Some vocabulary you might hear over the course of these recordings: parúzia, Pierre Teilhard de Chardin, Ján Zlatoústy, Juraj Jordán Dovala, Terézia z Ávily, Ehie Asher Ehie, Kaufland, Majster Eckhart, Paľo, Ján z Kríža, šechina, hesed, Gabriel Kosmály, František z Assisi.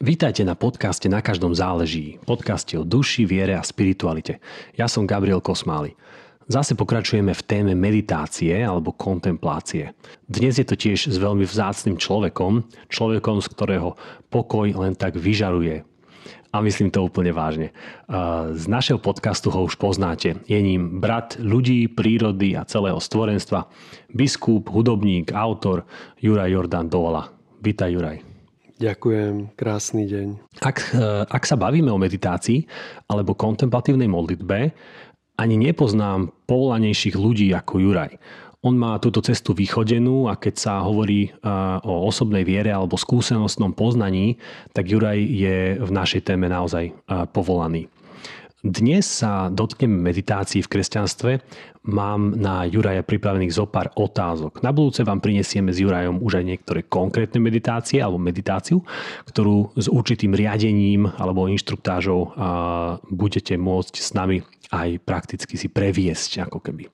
Vítajte na podcaste Na každom záleží, podcaste o duši, viere a spiritualite. Ja som Gabriel Kosmály. Zase pokračujeme v téme meditácie alebo kontemplácie. Dnes je to tiež s veľmi vzácnym človekom, z ktorého pokoj len tak vyžaruje. A myslím to úplne vážne. Z našeho podcastu ho už poznáte. Je ním brat ľudí, prírody a celého stvorenstva, biskup, hudobník, autor Juraj Jordán Dovala. Vítaj, Juraj. Ďakujem, krásny deň. Ak sa bavíme o meditácii alebo kontemplatívnej modlitbe, ani nepoznám povolanejších ľudí ako Juraj. On má túto cestu vychodenú a keď sa hovorí o osobnej viere alebo skúsenostnom poznaní, tak Juraj je v našej téme naozaj povolaný. Dnes sa dotkneme meditácií v kresťanstve. Mám na Juraja pripravených zopár otázok. Na budúce vám prinesieme s Jurajom už aj niektoré konkrétne meditácie alebo meditáciu, ktorú s určitým riadením alebo inštruktážou budete môcť s nami aj prakticky si previesť ako keby.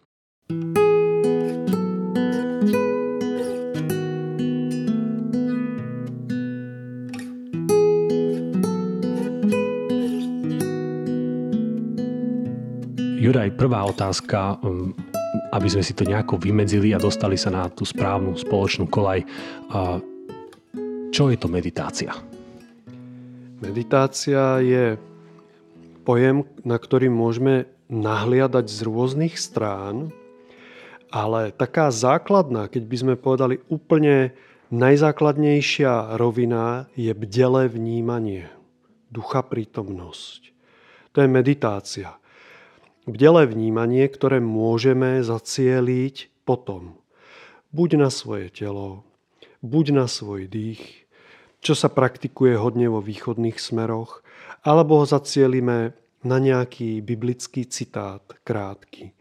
Juraj, prvá otázka, aby sme si to nejako vymedzili a dostali sa na tú správnu spoločnú koľaj. Čo je to meditácia? Meditácia je pojem, na ktorý môžeme nahliadať z rôznych strán, ale taká základná, keď by sme povedali úplne najzákladnejšia rovina, je bdelé vnímanie, ducha prítomnosť. To je meditácia. Bdelé vnímanie, ktoré môžeme zacieliť potom. Buď na svoje telo, buď na svoj dých, čo sa praktikuje hodne vo východných smeroch, alebo ho zacielime na nejaký biblický citát, krátky.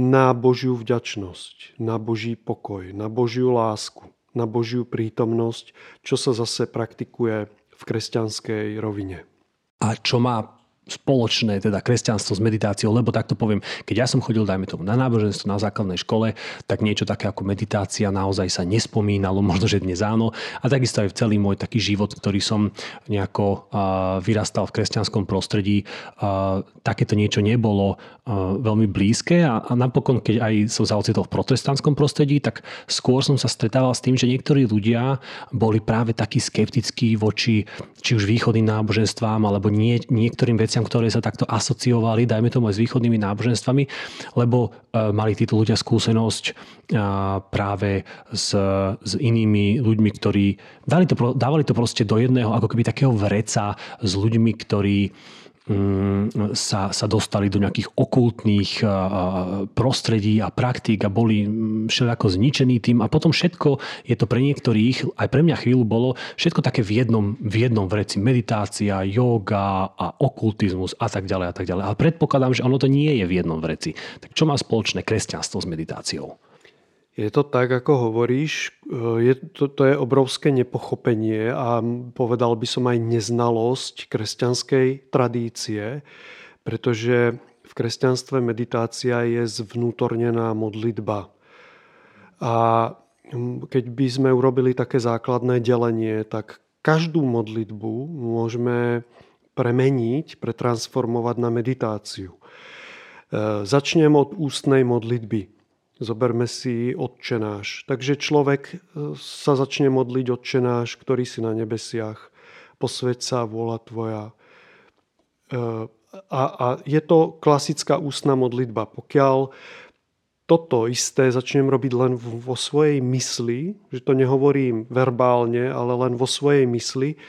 Na Božiu vďačnosť, na Boží pokoj, na Božiu lásku, na Božiu prítomnosť, čo sa zase praktikuje v kresťanskej rovine. A čo má spoločné, teda kresťanstvo s meditáciou, lebo takto poviem, keď ja som chodil, dajme tomu, na náboženstvo na základnej škole, tak niečo také ako meditácia naozaj sa nespomínalo, možno, že dnes áno. A takisto aj v celý môj taký život, ktorý som nejako vyrastal v kresťanskom prostredí, takéto niečo nebolo veľmi blízke a napokon, keď aj som sa ocitol v protestantskom prostredí, tak skôr som sa stretával s tým, že niektorí ľudia boli práve takí skeptickí voči či už východným náboženstvám alebo niektorým veciam, ktoré sa takto asociovali, dajme tomu aj s východnými náboženstvami, lebo mali títo ľudia skúsenosť práve s inými ľuďmi, ktorí dávali to proste do jedného ako keby takého vreca s ľuďmi, ktorí sa dostali do nejakých okultných prostredí a praktík a boli všelijako zničení tým a potom všetko je to pre niektorých, aj pre mňa chvíľu bolo, všetko také v jednom vreci. Meditácia, jóga a okultizmus a tak ďalej a tak ďalej. A predpokladám, že ono to nie je v jednom vreci. Tak čo má spoločné kresťanstvo s meditáciou? Je to tak, ako hovoríš, to je obrovské nepochopenie a povedal by som aj neznalosť kresťanskej tradície, pretože v kresťanstve meditácia je zvnútornená modlitba. A keď by sme urobili také základné delenie, tak každú modlitbu môžeme premeniť, pretransformovať na meditáciu. Začnem od ústnej modlitby. Zoberme si Otče náš. Takže človek sa začne modliť Otče náš, ktorý si na nebesiach. Posväť sa, vôľa tvoja. A je to klasická ústna modlitba. Pokiaľ toto isté začnem robiť len vo svojej mysli, že to nehovorím verbálne, ale len vo svojej mysli,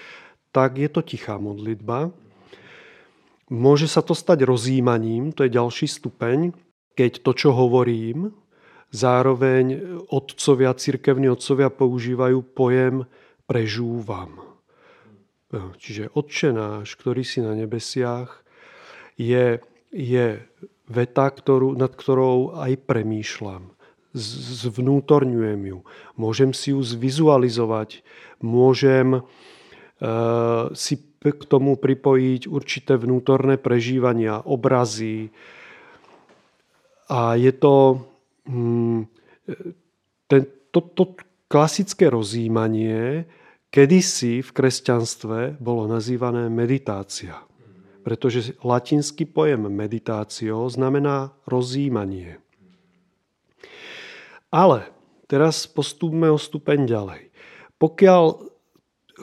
tak je to tichá modlitba. Môže sa to stať rozjímaním, to je ďalší stupeň, keď to, čo hovorím, zároveň otcovia, cirkevní otcovia používajú pojem prežúvam. Čiže Otče náš, ktorý si na nebesiach, je veta, nad ktorou aj premýšľam. Zvnútorňujem ju. Môžem si ju zvizualizovať. Môžem si k tomu pripojiť určité vnútorné prežívania, obrazy. A je to... klasické rozjímanie, kedysi v kresťanstve bolo nazývané meditácia, pretože latinský pojem meditácio znamená rozjímanie. Ale teraz postupme o stupeň ďalej. Pokiaľ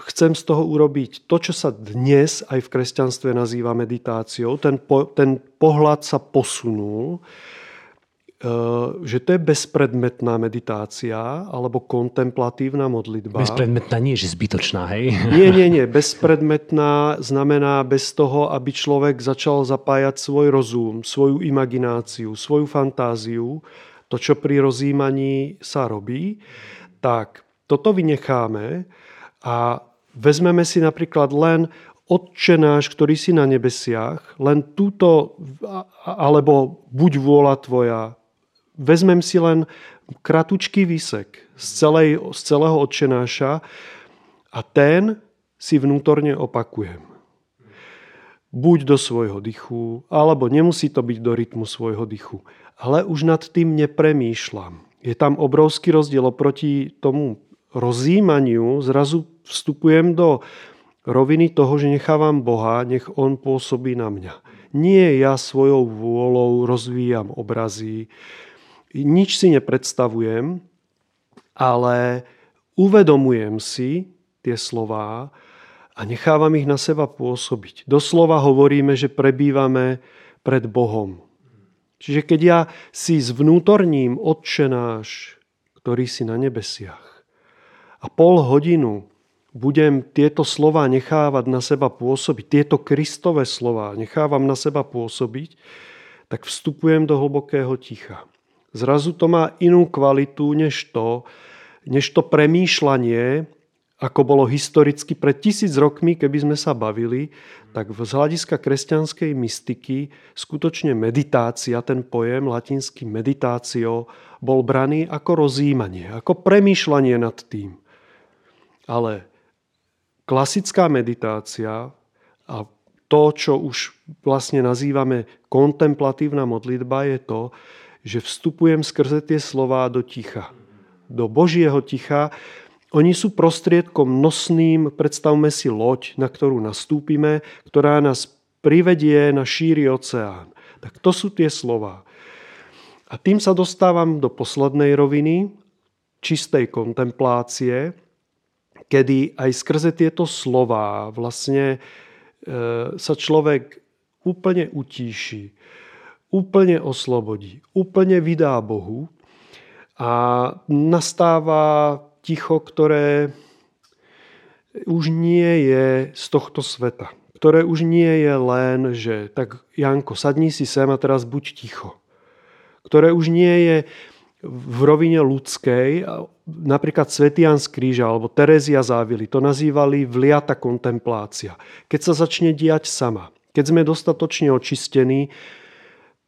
chcem z toho urobiť to, čo sa dnes aj v kresťanstve nazýva meditáciou, ten pohľad sa posunul, že to je bezpredmetná meditácia alebo kontemplatívna modlitba. Bezpredmetná nie je, že zbytočná, hej? Nie. Bezpredmetná znamená bez toho, aby človek začal zapájať svoj rozum, svoju imagináciu, svoju fantáziu, to, čo pri rozjímaní sa robí. Tak, toto vynecháme a vezmeme si napríklad len Otče náš, ktorý si na nebesiach, len túto, alebo buď vôľa tvoja. Vezmem si len kratučký výsek z celého Otčenáša a ten si vnútorne opakujem. Buď do svojho dychu, alebo nemusí to byť do rytmu svojho dychu. Ale už nad tým nepremýšľam. Je tam obrovský rozdiel oproti tomu rozjímaniu. Zrazu vstupujem do roviny toho, že nechávam Boha, nech On pôsobí na mňa. Nie ja svojou vôľou rozvíjam obrazy, nič si nepredstavujem, ale uvedomujem si tie slová a nechávam ich na seba pôsobiť. Doslova hovoríme, že prebývame pred Bohom. Čiže keď ja si zvnútorním Otče náš, ktorý si na nebesiach, a pol hodinu budem tieto slová nechávať na seba pôsobiť, tieto Kristové slová nechávam na seba pôsobiť, tak vstupujem do hlbokého ticha. Zrazu to má inú kvalitu, než to premýšľanie, ako bolo historicky pred 1000 rokmi, keby sme sa bavili, tak z hľadiska kresťanskej mystiky skutočne meditácia, ten pojem latinský meditácio, bol braný ako rozjímanie, ako premýšľanie nad tým. Ale klasická meditácia a to, čo už vlastne nazývame kontemplatívna modlitba, je to, že vstupujem skrze tie slová do ticha, do Božieho ticha. Oni sú prostriedkom nosným, predstavme si loď, na ktorú nastúpime, ktorá nás privedie na šíry oceán. Tak to sú tie slová. A tým sa dostávam do poslednej roviny, čistej kontemplácie, kedy aj skrze tieto slová vlastne sa človek úplne utíši, úplne oslobodí, úplne vydá Bohu a nastáva ticho, ktoré už nie je z tohto sveta. Ktoré už nie je len, že tak Janko, sadni si sem a teraz buď ticho. Ktoré už nie je v rovine ľudskej, napríklad svätý Ján z Kríža alebo Terézia z Ávily, to nazývali vliata kontemplácia. Keď sa začne diať sama, keď sme dostatočne očistení,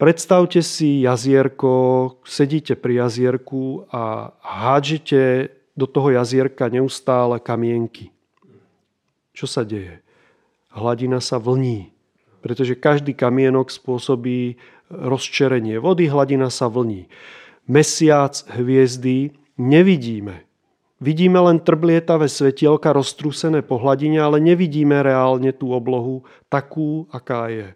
predstavte si jazierko, sedíte pri jazierku a hádžete do toho jazierka neustále kamienky. Čo sa deje? Hladina sa vlní, pretože každý kamienok spôsobí rozčerenie vody, hladina sa vlní. Mesiac, hviezdy nevidíme. Vidíme len trblietavé svetielka roztrúsené po hladine, ale nevidíme reálne tú oblohu takú, aká je.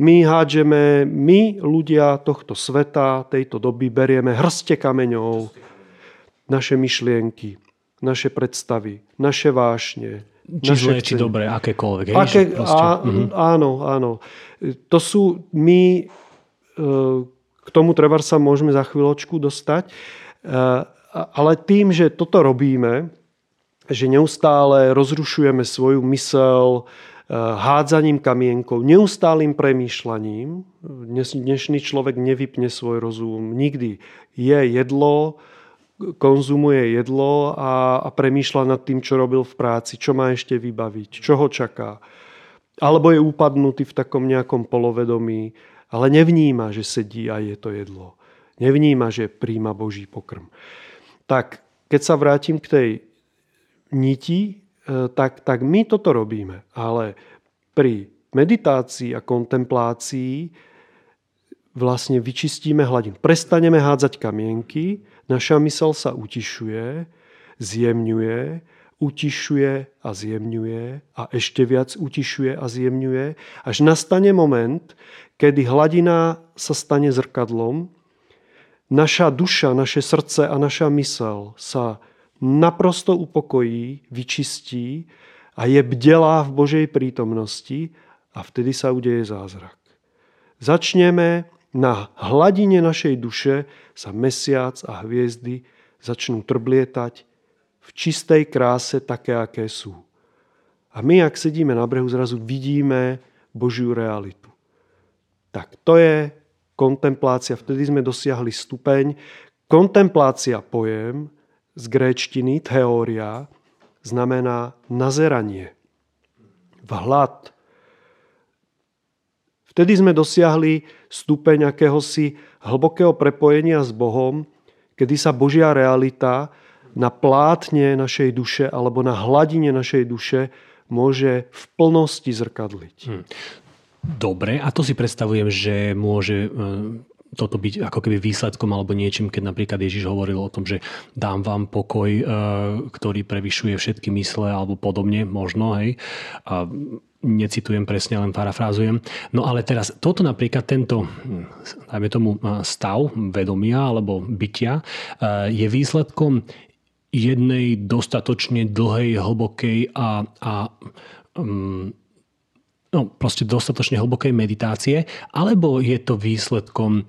My hádžeme, my ľudia tohto sveta, tejto doby, berieme hrste kameňov, naše myšlienky, naše predstavy, naše vášne. Či zlé, či dobré, akékoľvek. Áno. To sú my... K tomu treba sa môžeme za chvíľočku dostať. Ale tým, že toto robíme, že neustále rozrušujeme svoju mysel hádzaním kamienkov, neustálým premýšľaním, dnešný človek nevypne svoj rozum nikdy. Je jedlo, konzumuje jedlo a premýšľa nad tým, čo robil v práci, čo má ešte vybaviť, čo ho čaká. Alebo je upadnutý v takom nejakom polovedomí, ale nevníma, že sedí a je to jedlo. Nevníma, že príjma Boží pokrm. Tak, keď sa vrátim k tej niti, tak my toto robíme. Ale pri meditácii a kontemplácii vlastne vyčistíme hladinu. Prestaneme hádzať kamienky, naša mysel sa utišuje, zjemňuje, utišuje a zjemňuje a ešte viac utišuje a zjemňuje, až nastane moment, kedy hladina sa stane zrkadlom, naša duša, naše srdce a naša mysel sa naprosto upokojí, vyčistí a je bdelá v Božej prítomnosti a vtedy sa udeje zázrak. Začneme na hladine našej duše sa mesiac a hviezdy začnú trblietať v čistej kráse také, aké sú. A my, ak sedíme na brehu, zrazu vidíme Božiu realitu. Tak to je kontemplácia. Vtedy sme dosiahli stupeň. Kontemplácia, pojem z gréčtiny, teória, znamená nazeranie, vhľad. Vtedy sme dosiahli stupeň akéhosi hlbokého prepojenia s Bohom, kedy sa Božia realita na plátne našej duše alebo na hladine našej duše môže v plnosti zrkadliť. Dobre, a to si predstavujem, že môže toto byť ako keby výsledkom alebo niečím, keď napríklad Ježiš hovoril o tom, že dám vám pokoj, ktorý prevyšuje všetky mysle alebo podobne, možno, hej. A necitujem presne, len parafrázujem. No ale teraz, toto napríklad, tento, dajme tomu, stav vedomia alebo bytia je výsledkom jednej dostatočne dlhej, hlbokej a proste dostatočne hlbokej meditácie, alebo je to výsledkom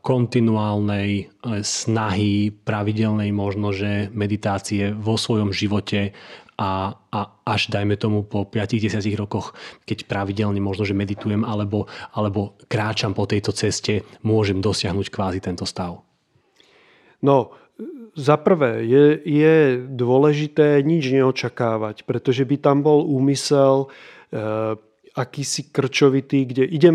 kontinuálnej snahy, pravidelnej možnože meditácie vo svojom živote a až dajme tomu po 5-10 rokoch, keď pravidelne možnože meditujem alebo kráčam po tejto ceste, môžem dosiahnuť kvázi tento stav? No, za prvé je dôležité nič neočakávať, pretože by tam bol úmysel akýsi krčovitý, kde idem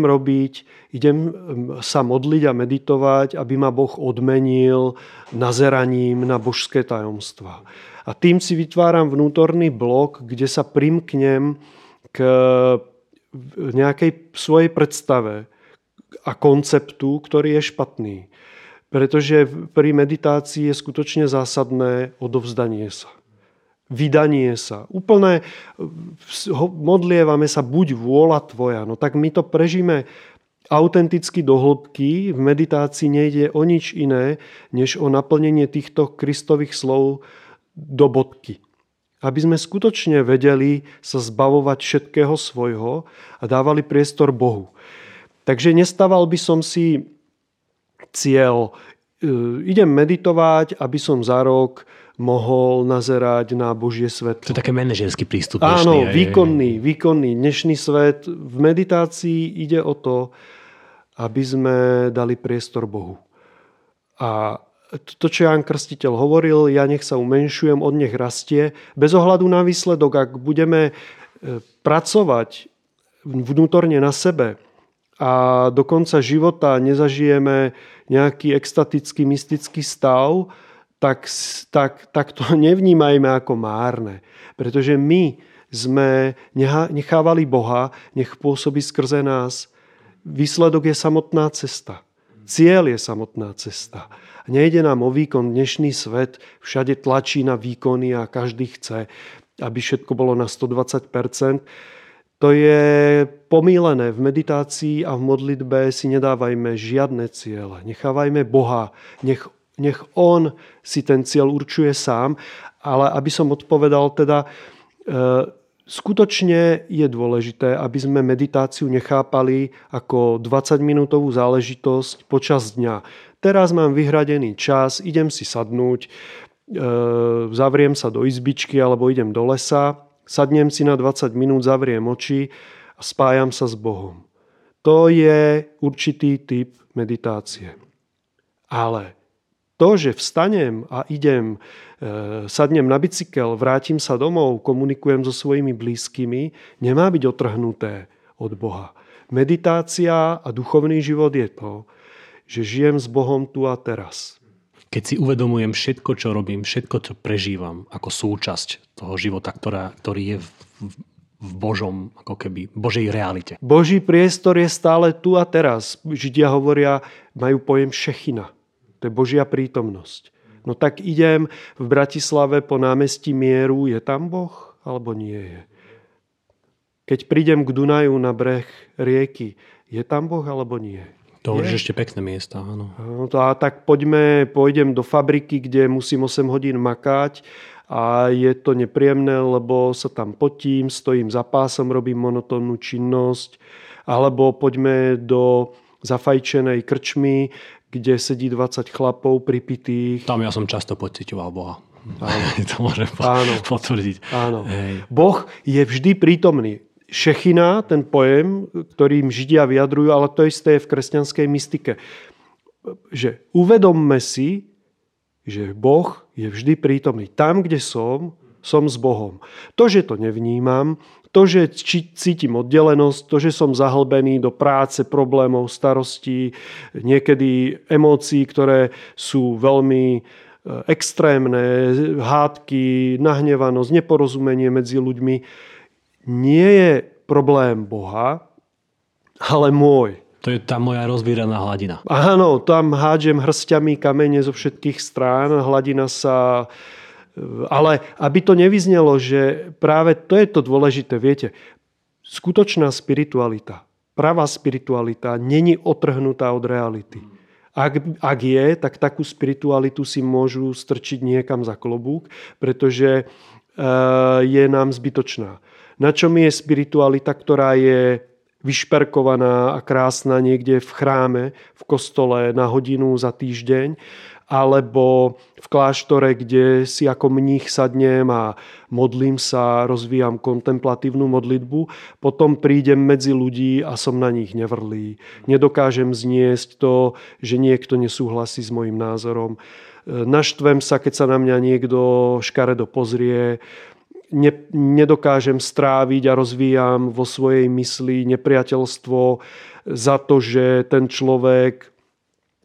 sa modliť a meditovať, aby ma Boh odmenil nazeraním na božské tajomstvá. A tým si vytváram vnútorný blok, kde sa primknem k nejakej svojej predstave a konceptu, ktorý je špatný. Pretože pri meditácii je skutočne zásadné odovzdanie sa. Vydanie sa. Úplne modlievame sa, buď vôľa tvoja. No tak my to prežíme autenticky do hĺbky. V meditácii nejde o nič iné, než o naplnenie týchto Kristových slov do bodky. Aby sme skutočne vedeli sa zbavovať všetkého svojho a dávali priestor Bohu. Takže nestával by som si cieľ. Idem meditovať, aby som za rok mohol nazerať na Božie svetlo. To je také manažerský prístup. Áno, výkonný. Dnešný svet v meditácii ide o to, aby sme dali priestor Bohu. A to, čo Ján Krstiteľ hovoril, ja nech sa umenšujem, on nech rastie. Bez ohľadu na výsledok, ak budeme pracovať vnútorne na sebe a do konca života nezažijeme nejaký extatický, mystický stav, tak to nevnímajme ako márne. Pretože my sme nechávali Boha, nech pôsobí skrze nás. Výsledok je samotná cesta. Cieľ je samotná cesta. Nejde nám o výkon. Dnešný svet všade tlačí na výkony a každý chce, aby všetko bolo na 120%. To je pomýlené. V meditácii a v modlitbe si nedávajme žiadne ciele. Nechávajme Boha, nech on si ten cieľ určuje sám, ale aby som odpovedal teda, skutočne je dôležité, aby sme meditáciu nechápali ako 20-minútovú záležitosť počas dňa. Teraz mám vyhradený čas, idem si sadnúť, zavriem sa do izbičky alebo idem do lesa, sadnem si na 20 minút, zavriem oči a spájam sa s Bohom. To je určitý typ meditácie. Ale to, že vstanem a idem, sadnem na bicykel, vrátim sa domov, komunikujem so svojimi blízkymi, nemá byť otrhnuté od Boha. Meditácia a duchovný život je to, že žijem s Bohom tu a teraz. Keď si uvedomujem všetko, čo robím, všetko, čo prežívam ako súčasť toho života, ktorý je v Božom, ako keby, Božej realite. Boží priestor je stále tu a teraz. Židia hovoria, majú pojem šechina. To je Božia prítomnosť. No tak idem v Bratislave po námestí Mieru. Je tam Boh? Alebo nie je? Keď prídem k Dunaju na breh rieky, je tam Boh? Alebo nie? To je ešte pekné miesta, áno. A tak pôjdem do fabriky, kde musím 8 hodín makať a je to nepríjemné, lebo sa tam potím, stojím za pásom, robím monotónnu činnosť. Alebo poďme do zafajčenej krčmy, kde sedí 20 chlapov pripitých. Tam ja som často pociťoval Boha. Áno. To môžem potvrdiť. Áno. Boh je vždy prítomný. Šechina, ten pojem, ktorým Židia vyjadrujú, ale to isté je v kresťanskej mystike. Že uvedomme si, že Boh je vždy prítomný. Tam, kde som s Bohom. To, že to nevnímam, to, že cítim oddelenosť, to, že som zahlbený do práce, problémov, starostí, niekedy emócií, ktoré sú veľmi extrémne, hádky, nahnevanosť, neporozumenie medzi ľuďmi, nie je problém Boha, ale môj. To je tá moja rozvíraná hladina. Áno, tam hádžem hrstiami kamene zo všetkých strán, hladina sa... Ale aby to nevyznelo, že práve to je to dôležité, viete, skutočná spiritualita, pravá spiritualita není otrhnutá od reality. Ak je, tak takú spiritualitu si môžu strčiť niekam za klobúk, pretože je nám zbytočná. Na čom je spiritualita, ktorá je vyšperkovaná a krásna niekde v chráme, v kostole na hodinu za týždeň, alebo v kláštore, kde si ako mních sadnem a modlím sa, rozvíjam kontemplatívnu modlitbu, potom prídem medzi ľudí a som na nich nevrlý. Nedokážem zniesť to, že niekto nesúhlasí s mojím názorom. Naštvem sa, keď sa na mňa niekto škaredo pozrie. Nedokážem stráviť a rozvíjam vo svojej mysli nepriateľstvo za to, že ten človek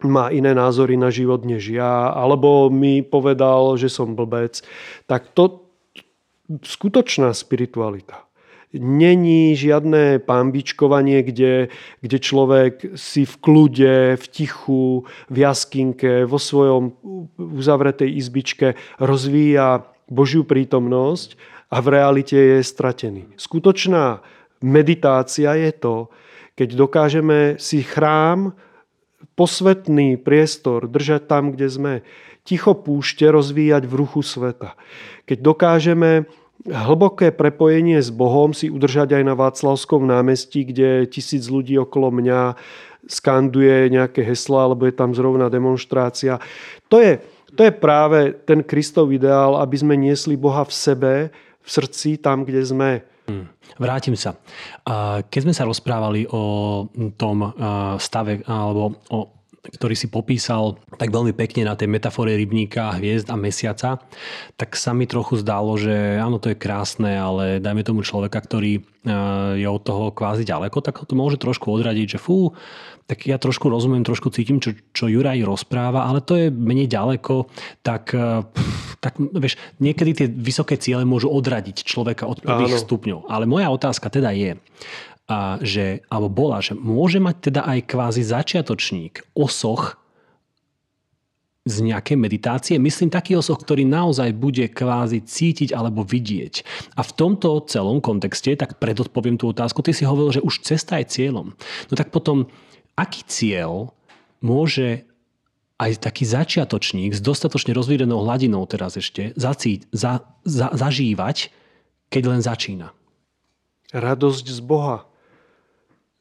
má iné názory na život než ja, alebo mi povedal, že som blbec. Tak to skutočná spiritualita. Není žiadne pambičkovanie, kde človek si v kľude, v tichu, v jaskinke, vo svojom uzavretej izbičke rozvíja Božiu prítomnosť a v realite je stratený. Skutočná meditácia je to, keď dokážeme si chrám, posvetný priestor držať tam, kde sme. Ticho púšte rozvíjať v ruchu sveta. Keď dokážeme hlboké prepojenie s Bohom si udržať aj na Václavskom námestí, kde 1000 ľudí okolo mňa skanduje nejaké heslá, alebo je tam zrovna demonštrácia. To je práve ten Kristov ideál, aby sme niesli Boha v sebe, v srdci, tam, kde sme. Vrátim sa. Keď sme sa rozprávali o tom stave, alebo ktorý si popísal tak veľmi pekne na tej metafore rybníka, hviezd a mesiaca, tak sa mi trochu zdalo, že áno, to je krásne, ale dajme tomu človeka, ktorý je od toho kvázi ďaleko, tak to môže trošku odradiť, že fú, tak ja trošku rozumiem, trošku cítim, čo Juraj rozpráva, ale to je mne ďaleko, tak vieš, niekedy tie vysoké ciele môžu odradiť človeka od prvých stupňov. Ale moja otázka teda je, že môže mať teda aj kvázi začiatočník osoch z nejakej meditácie. Myslím taký osoch, ktorý naozaj bude kvázi cítiť alebo vidieť. A v tomto celom kontexte, tak predodpoviem tú otázku, ty si hovoril, že už cesta je cieľom. No tak potom, aký cieľ môže aj taký začiatočník s dostatočne rozvírenou hladinou teraz ešte zažívať, keď len začína? Radosť z Boha.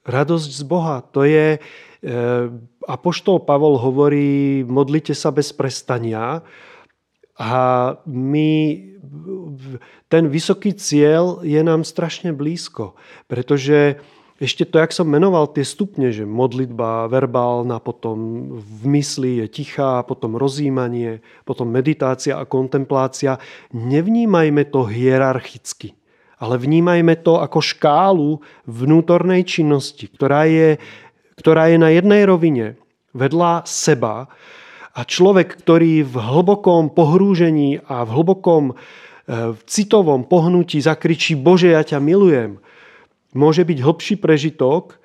Radosť z Boha. To je... Apoštol Pavol hovorí, modlite sa bez prestania. A ten vysoký cieľ je nám strašne blízko. Pretože ešte to, jak som menoval tie stupne, že modlitba verbálna, potom v mysli je tichá, potom rozjímanie, potom meditácia a kontemplácia. Nevnímajme to hierarchicky. Ale vnímajme to ako škálu vnútornej činnosti, ktorá je na jednej rovine vedľa seba. A človek, ktorý v hlbokom pohrúžení a v hlbokom citovom pohnutí zakričí Bože, ja ťa milujem, môže byť hlbší prežitok,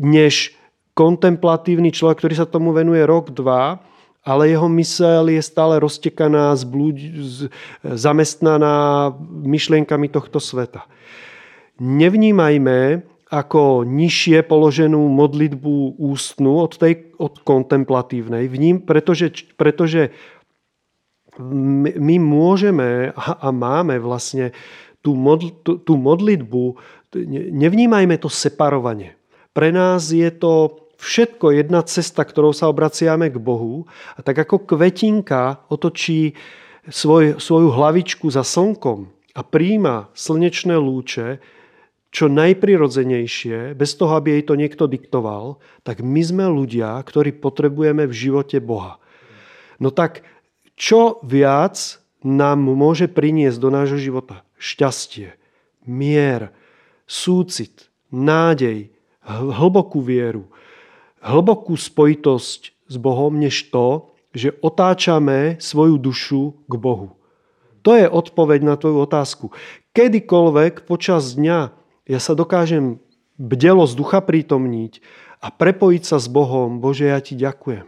než kontemplatívny človek, ktorý sa tomu venuje rok, dva ale jeho myseľ je stále roztekaná, zamestnaná myšlienkami tohto sveta. Nevnímajme ako nižšie položenú modlitbu ústnu od kontemplatívnej, pretože my môžeme a máme vlastne tú modlitbu, nevnímajme to separovanie. Pre nás je to všetko jedna cesta, ktorou sa obraciame k Bohu, a tak ako kvetinka otočí svoju hlavičku za slnkom a príjma slnečné lúče čo najprirodzenejšie, bez toho, aby jej to niekto diktoval, tak my sme ľudia, ktorí potrebujeme v živote Boha. No tak čo viac nám môže priniesť do nášho života? Šťastie, mier, súcit, nádej, hlbokú vieru, hlbokú spojitosť s Bohom, než to, že otáčame svoju dušu k Bohu. To je odpoveď na tvoju otázku. Kedykoľvek počas dňa ja sa dokážem bdelo z ducha prítomniť a prepojiť sa s Bohom, Bože, ja ti ďakujem.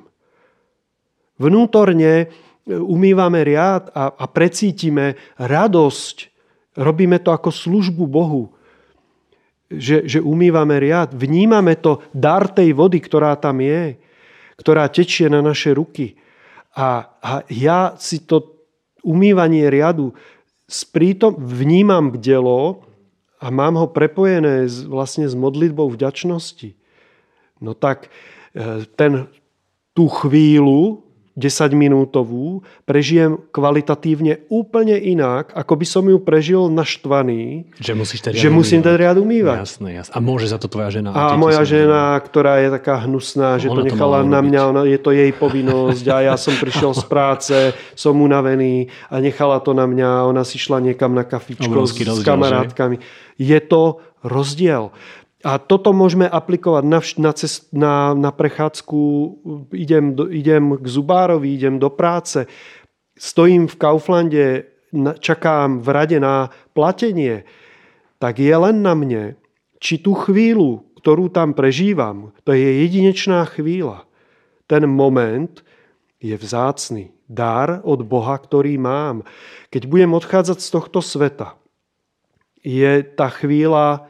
Vnútorne umývame riad a precítime radosť. Robíme to ako službu Bohu. Že umývame riad, vnímame to dar tej vody, ktorá tam je, ktorá tečie na naše ruky. A ja si to umývanie riadu vnímam bdelo a mám ho prepojené vlastne s modlitbou vďačnosti. No tak tú chvíľu 10-minútovú prežijem kvalitatívne úplne inak, ako by som ju prežil naštvaný, že musím ten riad umývať. Jasné. A môže za to tvoja žena? A moja žena, ktorá je taká hnusná, že to nechala na mňa, je to jej povinnosť a ja som prišiel z práce, som unavený a nechala to na mňa, ona si šla niekam na kafičko s kamarátkami. Je to rozdiel. A toto môžeme aplikovať na prechádzku. Idem k zubárovi, idem do práce, stojím v Kauflande, čakám v rade na platenie. Tak je len na mne, či tú chvíľu, ktorú tam prežívam, to je jedinečná chvíľa. Ten moment je vzácny. Dar od Boha, ktorý mám. Keď budem odchádzať z tohto sveta, je tá chvíľa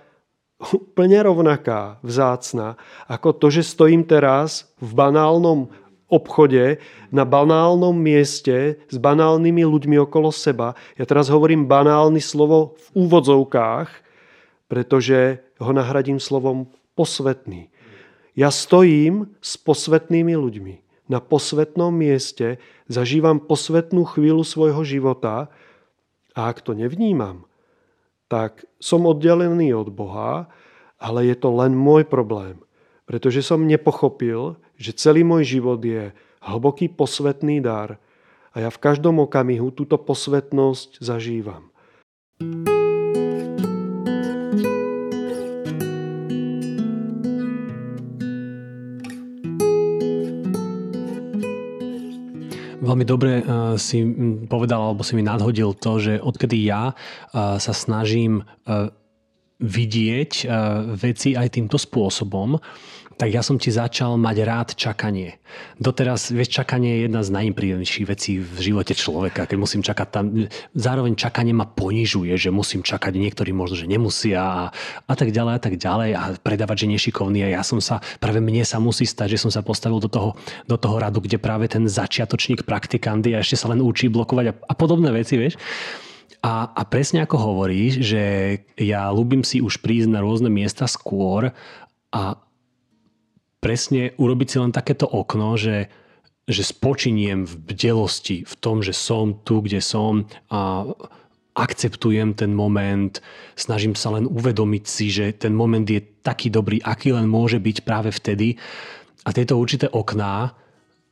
úplne rovnaká, vzácna, ako to, že stojím teraz v banálnom obchode, na banálnom mieste s banálnymi ľuďmi okolo seba. Ja teraz hovorím banálne slovo v úvodzovkách, pretože ho nahradím slovom posvetný. Ja stojím s posvetnými ľuďmi. Na posvetnom mieste zažívam posvetnú chvíľu svojho života a ak to nevnímam, tak som oddelený od Boha, ale je to len môj problém. Pretože som nepochopil, že celý môj život je hlboký posvetný dar a ja v každom okamihu túto posvetnosť zažívam. Veľmi dobre si povedal, alebo si mi nadhodil to, že odkedy ja sa snažím vidieť veci aj týmto spôsobom, tak ja som ti začal mať rád čakanie. Doteraz, vieš, čakanie je jedna z najpríjemnejších vecí v živote človeka, keď musím čakať tam. Zároveň čakanie ma ponižuje, že musím čakať, niektorí možno, že nemusia a tak ďalej a predávať, že nešikovný a ja som sa, práve mne sa musí stať, že som sa postavil do toho radu, kde práve ten začiatočník, praktikant a ešte sa len učí blokovať a podobné veci, vieš. A presne ako hovoríš, že ja ľúbim si už prísť na rôzne miesta skôr a presne urobiť si len takéto okno, že spočiniem v bdelosti, v tom, že som tu, kde som a akceptujem ten moment, snažím sa len uvedomiť si, že ten moment je taký dobrý, aký len môže byť práve vtedy. A tieto určité okná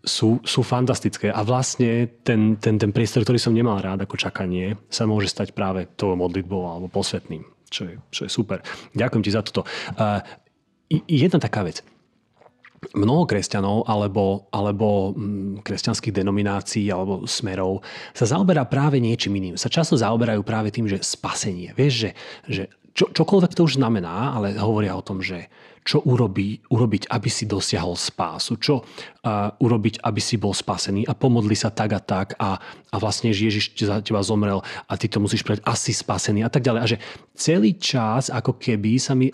sú fantastické a vlastne ten priestor, ktorý som nemal rád ako čakanie, sa môže stať práve tou modlitbou alebo posvetným, čo je super. Ďakujem ti za toto. Jedna taká vec. Mnoho kresťanov alebo kresťanských denominácií alebo smerov sa zaoberá práve niečím iným. Sa často zaoberajú práve tým, že spasenie. Vieš, že čokoľvek to už znamená, ale hovoria o tom, že čo urobiť, aby si dosiahol spásu, čo urobiť, aby si bol spasený, a pomodli sa tak a tak, a vlastne Ježiš za teba zomrel a ty to musíš povedať, asi spasený a tak ďalej. A že celý čas ako keby sa mi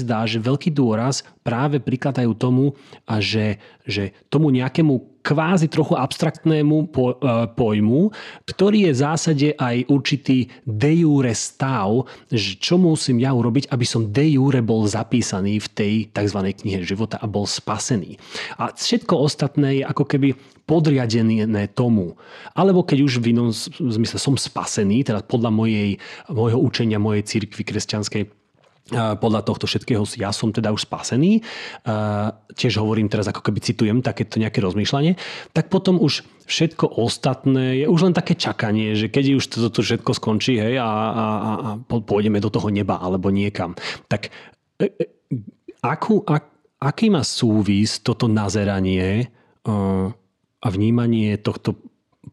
zdá, že veľký dôraz práve prikladajú tomu, a že tomu nejakému kvázi trochu abstraktnému pojmu, ktorý je v zásade aj určitý de jure stav, čo musím ja urobiť, aby som de jure bol zapísaný v tej tzv. Knihe života a bol spasený. A všetko ostatné je ako keby podriadené tomu. Alebo keď už v inom zmysle som spasený, teda podľa môjho učenia, mojej cirkvi kresťanskej, podľa tohto všetkého ja som teda už spasený, tiež hovorím teraz, ako keby citujem takéto nejaké rozmýšľanie, tak potom už všetko ostatné je už len také čakanie, že keď už toto všetko skončí, hej, a pôjdeme do toho neba alebo niekam. Tak aký má súvis toto nazeranie a vnímanie tohto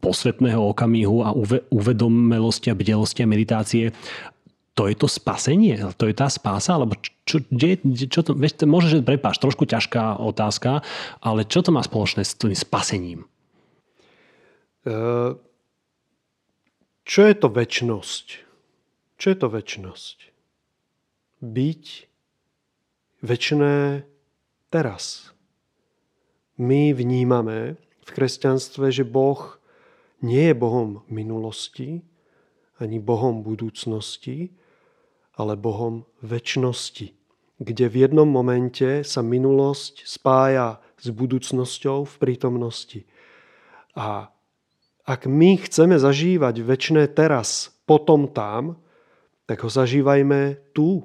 posvetného okamihu a uvedomelosti a bdelosti a meditácie? To je to spasenie? To je tá spása? Alebo čo to, vieš, môžeš, prepáč, trošku ťažká otázka, ale čo to má spoločné s tým spasením? Čo je to večnosť? Čo je to večnosť? Byť večné teraz. My vnímame v kresťanstve, že Boh nie je Bohom minulosti, ani Bohom budúcnosti, ale Bohom večnosti, kde v jednom momente sa minulosť spája s budúcnosťou v prítomnosti. A ak my chceme zažívať večné teraz, potom tam, tak ho zažívajme tu.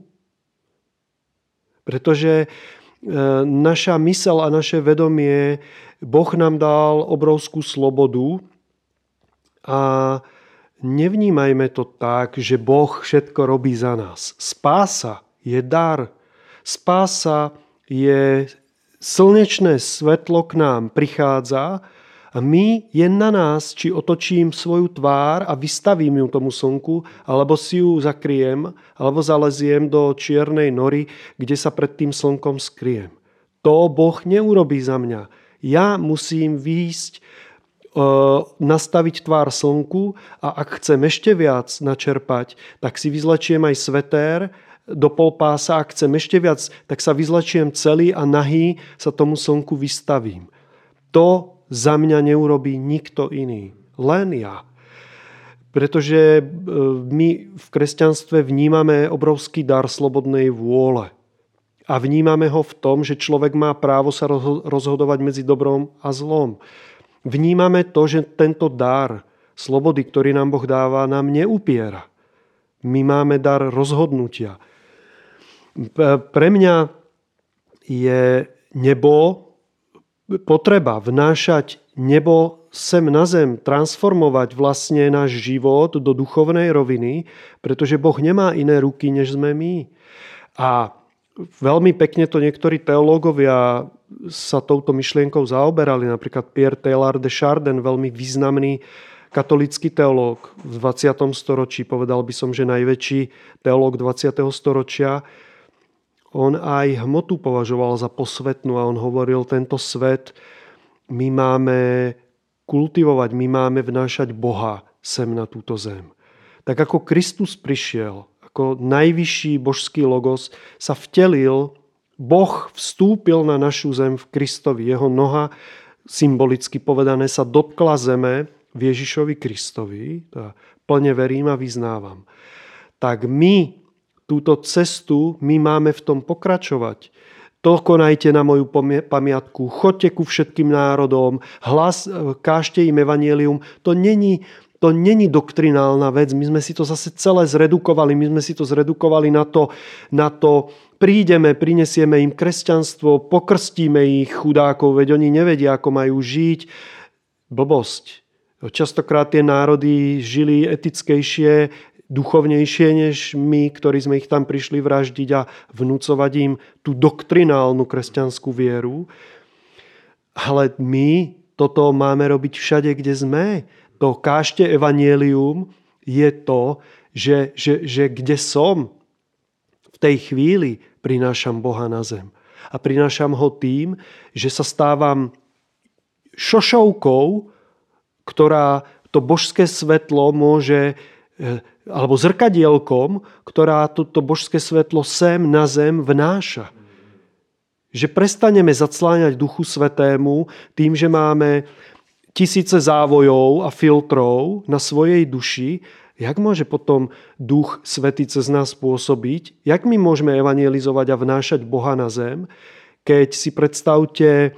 Pretože naša mysel a naše vedomie, Boh nám dal obrovskú slobodu a nevnímajme to tak, že Boh všetko robí za nás. Spása je dar. Spása je slnečné svetlo, k nám prichádza a my je na nás, či otočím svoju tvár a vystavím ju tomu slnku, alebo si ju zakriem, alebo zaleziem do čiernej nory, kde sa pred tým slnkom skriem. To Boh neurobí za mňa. Ja musím výjsť, nastaviť tvár slnku, a ak chcem ešte viac načerpať, tak si vyzlečiem aj svetér do polpása, ak chcem ešte viac, tak sa vyzlečiem celý a nahý sa tomu slnku vystavím. To za mňa neurobí nikto iný, len ja. Pretože my v kresťanstve vnímame obrovský dar slobodnej vôle a vnímame ho v tom, že človek má právo sa rozhodovať medzi dobrom a zlom. Vnímame to, že tento dar slobody, ktorý nám Boh dáva, nám neupiera. My máme dar rozhodnutia. Pre mňa je nebo potreba vnášať nebo sem na zem, transformovať vlastne náš život do duchovnej roviny, pretože Boh nemá iné ruky, než sme my. A veľmi pekne to niektorí teológovia sa touto myšlienkou zaoberali. Napríklad Pierre Teilhard de Chardin, veľmi významný katolícky teológ v 20. storočí, povedal by som, že najväčší teológ 20. storočia, on aj hmotu považoval za posvetnú a on hovoril, tento svet my máme kultivovať, my máme vnášať Boha sem na túto zem. Tak ako Kristus prišiel, ako najvyšší božský logos sa vtelil, Boh vstúpil na našu zem v Kristovi. Jeho noha, symbolicky povedané, sa dotkla zeme v Ježišovi Kristovi. Plne verím a vyznávam. Tak my túto cestu, my máme v tom pokračovať. To konajte na moju pamiatku, choďte ku všetkým národom, kážte im evanjelium. To není doktrinálna vec. My sme si to zase celé zredukovali. My sme si to zredukovali na to prídeme, prinesieme im kresťanstvo, pokrstíme ich chudákov, veď oni nevedia, ako majú žiť. Blbosť. Častokrát tie národy žili etickejšie, duchovnejšie než my, ktorí sme ich tam prišli vraždiť a vnúcovať im tú doktrinálnu kresťanskú vieru. Ale my toto máme robiť všade, kde sme. To kážte evanjelium je to, že kde som v tej chvíli prinášam Boha na zem. a prinášam ho tým, že sa stávam šošovkou, ktorá to božské svetlo môže, alebo zrkadielkom, ktorá toto božské svetlo sem na zem vnáša. Že prestaneme zacláňať Duchu Svätému tým, že máme tisíce závojov a filtrov na svojej duši. Jak môže potom Duch Svätý cez nás pôsobiť? Jak my môžeme evanjelizovať a vnášať Boha na zem? Keď si predstavte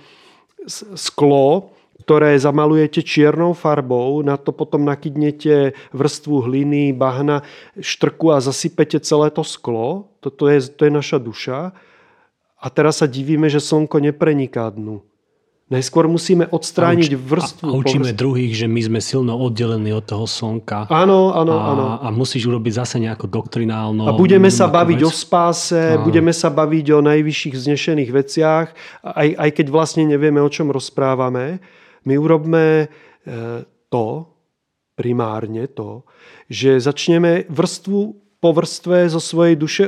sklo, ktoré zamalujete čiernou farbou, na to potom nakydnete vrstvu hliny, bahna, štrku a zasypete celé to sklo. To je naša duša. A teraz sa divíme, že slnko nepreniká dnu. Najskôr musíme odstrániť vrstvu. A učíme druhých, že my sme silno oddelení od toho slnka. Áno. A musíš urobiť zase nejakú doktrinálnu... A budeme sa baviť o spáse, budeme sa baviť o najvyšších vznešených veciach, aj keď vlastne nevieme, o čom rozprávame. My urobme to, primárne to, že začneme vrstvu po vrstve zo svojej duše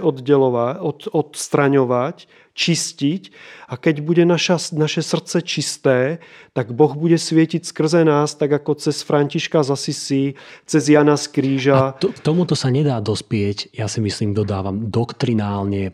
odstraňovať, čistiť, a keď bude naše srdce čisté, tak Boh bude svietiť skrze nás, tak ako cez Františka z Assisi, cez Jána z Kríža. K tomuto sa nedá dospieť, ja si myslím, dodávam, doktrinálne,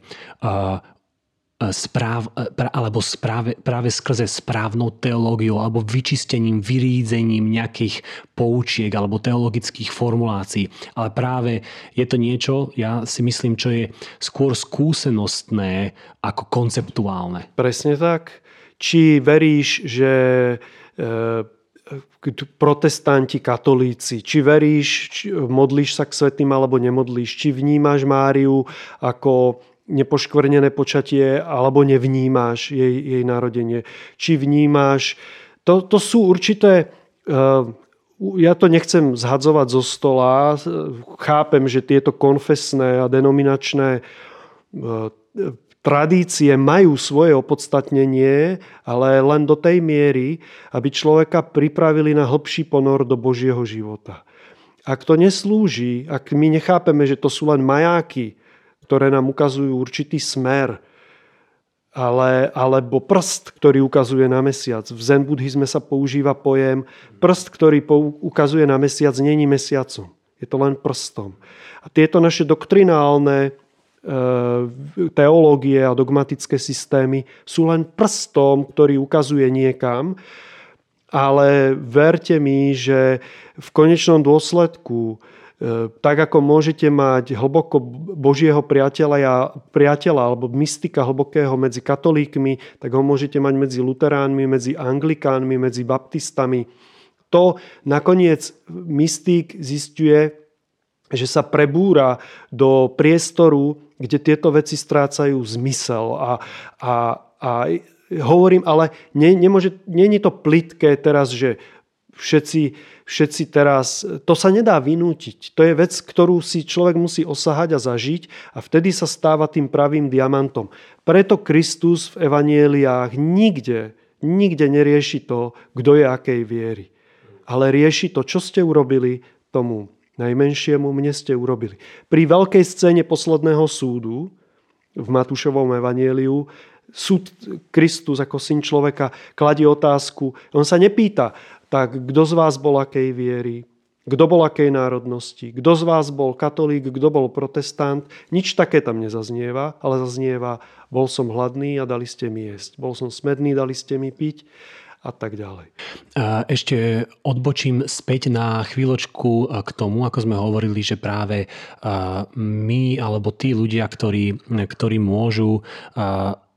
práve skrze správnou teológiou alebo vyčistením, vyrídzením nejakých poučiek alebo teologických formulácií. Ale práve je to niečo, ja si myslím, čo je skôr skúsenostné ako konceptuálne. Presne tak. Či veríš, že protestanti, katolíci, či veríš, či modlíš sa k svätým alebo nemodlíš, či vnímaš Máriu ako... nepoškvrnené počatie, alebo nevnímaš jej narodenie. Či vnímaš... To sú určité... Ja to nechcem zhadzovať zo stola. Chápem, že tieto konfesné a denominačné tradície majú svoje opodstatnenie, ale len do tej miery, aby človeka pripravili na hlbší ponor do Božieho života. Ak to neslúži, ak my nechápeme, že to sú len majáky, ktoré nám ukazujú určitý smer, alebo prst, ktorý ukazuje na mesiac. V zen buddhizme sa používa pojem prst, ktorý ukazuje na mesiac, není mesiacom. Je to len prstom. A tieto naše doktrinálne teológie a dogmatické systémy sú len prstom, ktorý ukazuje niekam, ale verte mi, že v konečnom dôsledku tak ako môžete mať hlboko Božieho priateľa alebo mystika hlbokého medzi katolíkmi, tak ho môžete mať medzi luteránmi, medzi anglikánmi, medzi baptistami. To nakoniec mystik zisťuje, že sa prebúra do priestoru, kde tieto veci strácajú zmysel. A hovorím, ale nie je to plitké teraz, že všetci teraz, to sa nedá vynútiť. To je vec, ktorú si človek musí osahať a zažiť, a vtedy sa stáva tým pravým diamantom. Preto Kristus v evanjeliách nikde nerieši to, kto je akej viery. Ale rieši to, čo ste urobili tomu najmenšiemu, mne ste urobili. Pri veľkej scéne posledného súdu v Matúšovom evanjeliu súd Kristus ako syn človeka kladie otázku. On sa nepýta, tak kto z vás bol akej viery, kto bol akej národnosti, kto z vás bol katolík, kto bol protestant. Nič také tam nezaznieva, ale zaznieva, bol som hladný a dali ste mi jesť, bol som smedný, dali ste mi piť a tak ďalej. Ešte odbočím späť na chvíľočku k tomu, ako sme hovorili, že práve my alebo tí ľudia, ktorí môžu,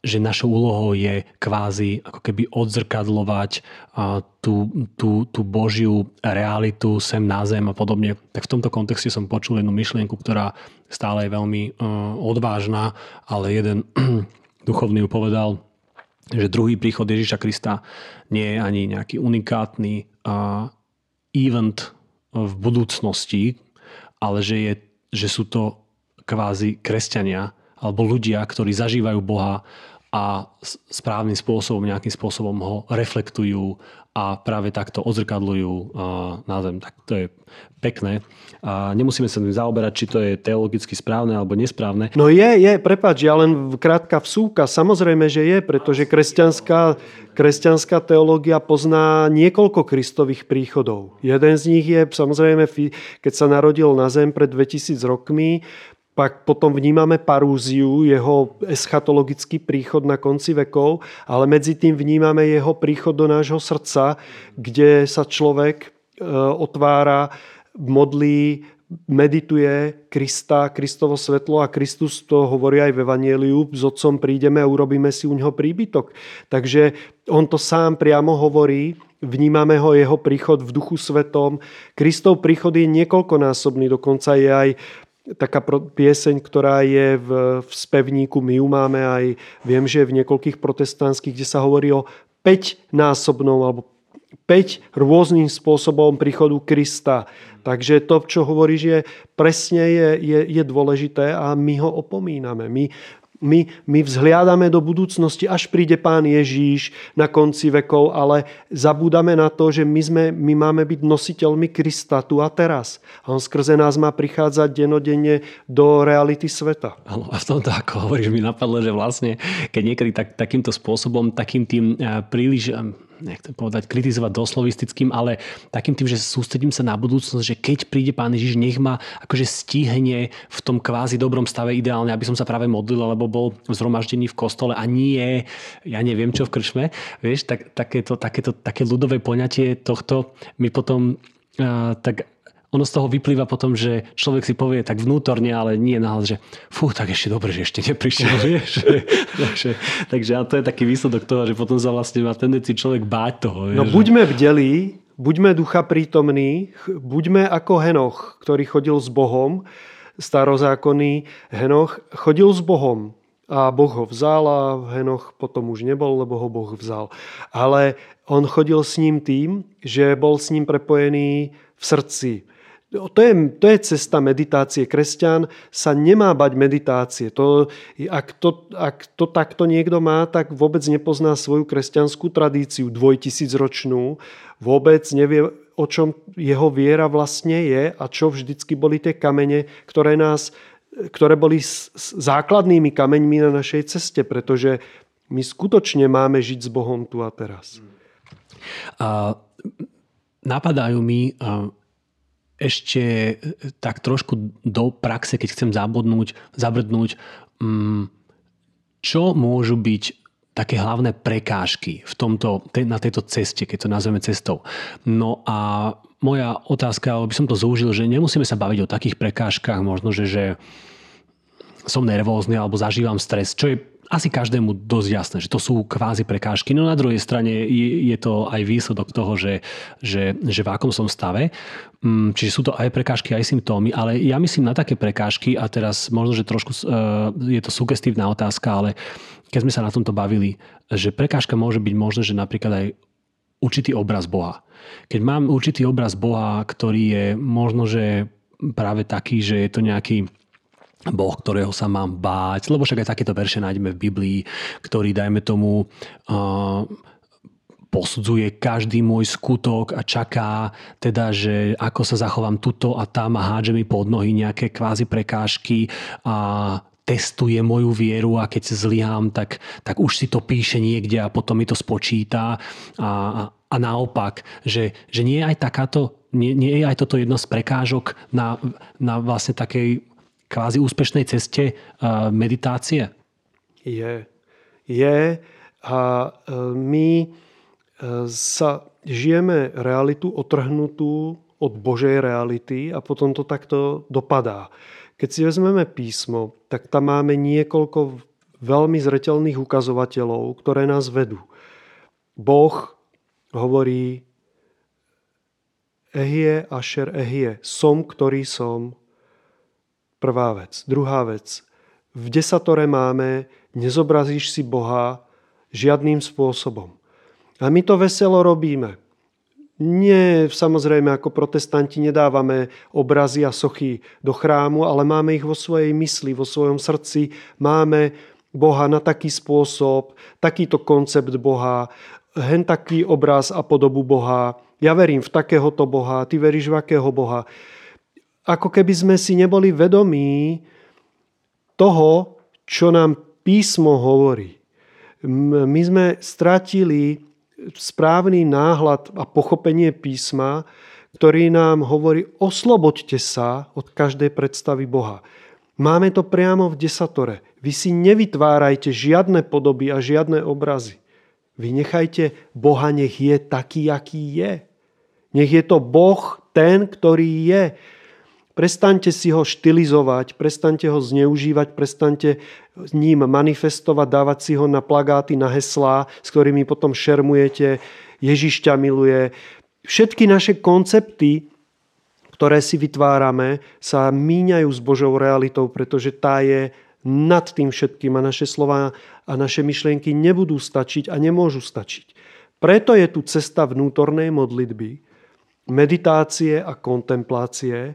že našou úlohou je kvázi ako keby odzrkadlovať tú Božiu realitu sem na zem a podobne. Tak v tomto kontexte som počul jednu myšlienku, ktorá stále je veľmi odvážna, ale jeden duchovný povedal, že druhý príchod Ježiša Krista nie je ani nejaký unikátny event v budúcnosti, ale že sú to kvázi kresťania alebo ľudia, ktorí zažívajú Boha a správnym spôsobom, nejakým spôsobom ho reflektujú a práve takto odzrkadľujú na zem. Tak to je pekné. A nemusíme sa tým zaoberať, či to je teologicky správne alebo nesprávne. No je, prepáč, ja len krátka vsúka. Samozrejme, že je, pretože kresťanská teológia pozná niekoľko Kristových príchodov. Jeden z nich je, samozrejme, keď sa narodil na zem pred 2000 rokmi, pak potom vnímame parúziu, jeho eschatologický príchod na konci vekov, ale medzi tým vnímame jeho príchod do nášho srdca, kde sa človek otvára, modlí, medituje Krista, Kristovo svetlo a Kristus, to hovorí aj v Evangeliu, s Otcom prídeme a urobíme si u neho príbytok. Takže on to sám priamo hovorí, vnímame ho, jeho príchod v Duchu Svetom. Kristov príchod je niekoľkonásobný, dokonca je aj taká pieseň, ktorá je v spevníku, my ju máme aj, viem, že v niekoľkých protestantských, kde sa hovorí o 5-násobnom alebo 5 rôznym spôsobom príchodu Krista. Takže to, čo hovoríš, je presne je dôležité a my ho opomíname. My vzhliadame do budúcnosti, až príde Pán Ježíš na konci vekov, ale zabúdame na to, že my máme byť nositeľmi Krista tu a teraz. A on skrze nás má prichádzať denodenne do reality sveta. Áno, a v tomto, ako hovoríš, mi napadlo, že vlastne, keď niekedy takýmto spôsobom, takým tým príliš... nechcem povedať, kritizovať doslovistickým, ale takým tým, že sústredím sa na budúcnosť, že keď príde Pán Ježiš, nech ma akože stihne v tom kvázi dobrom stave ideálne, aby som sa práve modlil, alebo bol zhromaždený v kostole a nie, ja neviem čo v krčme. Vieš, také ľudové poňatie tohto mi potom tak ono z toho vyplýva potom, že človek si povie tak vnútorne, ale nie nahlas, že fú, tak ešte dobre, že ešte neprišiel. Takže to je taký výsledok toho, že potom sa vlastne má tendenciu človek báť toho. No buďme bdelí, buďme ducha prítomní, buďme ako Henoch, ktorý chodil s Bohom, starozákonný Henoch, chodil s Bohom. A Boh ho vzal a Henoch potom už nebol, lebo ho Boh vzal. Ale on chodil s ním tým, že bol s ním prepojený v srdci. To je cesta meditácie. Kresťan sa nemá bať meditácie. Ak to takto niekto má, tak vôbec nepozná svoju kresťanskú tradíciu 2000-ročnú. Vôbec nevie, o čom jeho viera vlastne je a čo vždycky boli tie kamene, ktoré boli základnými kameňmi na našej ceste, pretože my skutočne máme žiť s Bohom tu a teraz. Napadajú mi ešte tak trošku do praxe, keď chcem zabrdnúť, čo môžu byť také hlavné prekážky v tomto, na tejto ceste, keď to nazveme cestou. No a moja otázka, aby som to zúžil, že nemusíme sa baviť o takých prekážkach, možno, že som nervózny alebo zažívam stres, čo je asi každému dosť jasné, že to sú kvázi prekážky. No na druhej strane je to aj výsledok toho, že v akom som stave. Čiže sú to aj prekážky, aj symptómy, ale ja myslím na také prekážky a teraz možno, že trošku je to sugestívna otázka, ale keď sme sa na tomto bavili, že prekážka môže byť možno, že napríklad aj určitý obraz Boha. Keď mám určitý obraz Boha, ktorý je možno, že práve taký, že je to nejaký Boh, ktorého sa mám báť, lebo však aj takéto verše nájdeme v Biblii, ktorý, dajme tomu, posudzuje každý môj skutok a čaká teda, že ako sa zachovám tuto a tam a hádže mi pod nohy nejaké kvázi prekážky a testuje moju vieru a keď zlyhám, tak už si to píše niekde a potom mi to spočíta a naopak, že nie je aj takáto, nie je aj toto jedna z prekážok na vlastne takej kvázi úspešnej ceste meditácie? Je a my sa žijeme realitu otrhnutú od Božej reality a potom to takto dopadá. Keď si vezmeme písmo, tak tam máme niekoľko veľmi zreteľných ukazovateľov, ktoré nás vedú. Boh hovorí Ehie Asher Ehie, som, ktorý som. Prvá vec. Druhá vec. V desatore máme, nezobrazíš si Boha žiadnym spôsobom. A my to veselo robíme. Nie, samozrejme, ako protestanti nedávame obrazy a sochy do chrámu, ale máme ich vo svojej mysli, vo svojom srdci. Máme Boha na taký spôsob, takýto koncept Boha, hen taký obraz a podobu Boha, ja verím v takéhoto Boha, ty veríš v akého Boha. Ako keby sme si neboli vedomí toho, čo nám písmo hovorí. My sme stratili správny náhľad a pochopenie písma, ktorý nám hovorí, osloboďte sa od každej predstavy Boha. Máme to priamo v desatore. Vy si nevytvárajte žiadne podoby a žiadne obrazy. Vy nechajte Boha, nech je taký, aký je. Nech je to Boh ten, ktorý je. Prestaňte si ho štilizovať, prestaňte ho zneužívať, prestaňte ním manifestovať, dávať si ho na plagáty, na heslá, s ktorými potom šermujete, Ježiš ťa miluje. Všetky naše koncepty, ktoré si vytvárame, sa míňajú s Božou realitou, pretože tá je nad tým všetkým a naše slová a naše myšlienky nebudú stačiť a nemôžu stačiť. Preto je tu cesta vnútornej modlitby, meditácie a kontemplácie,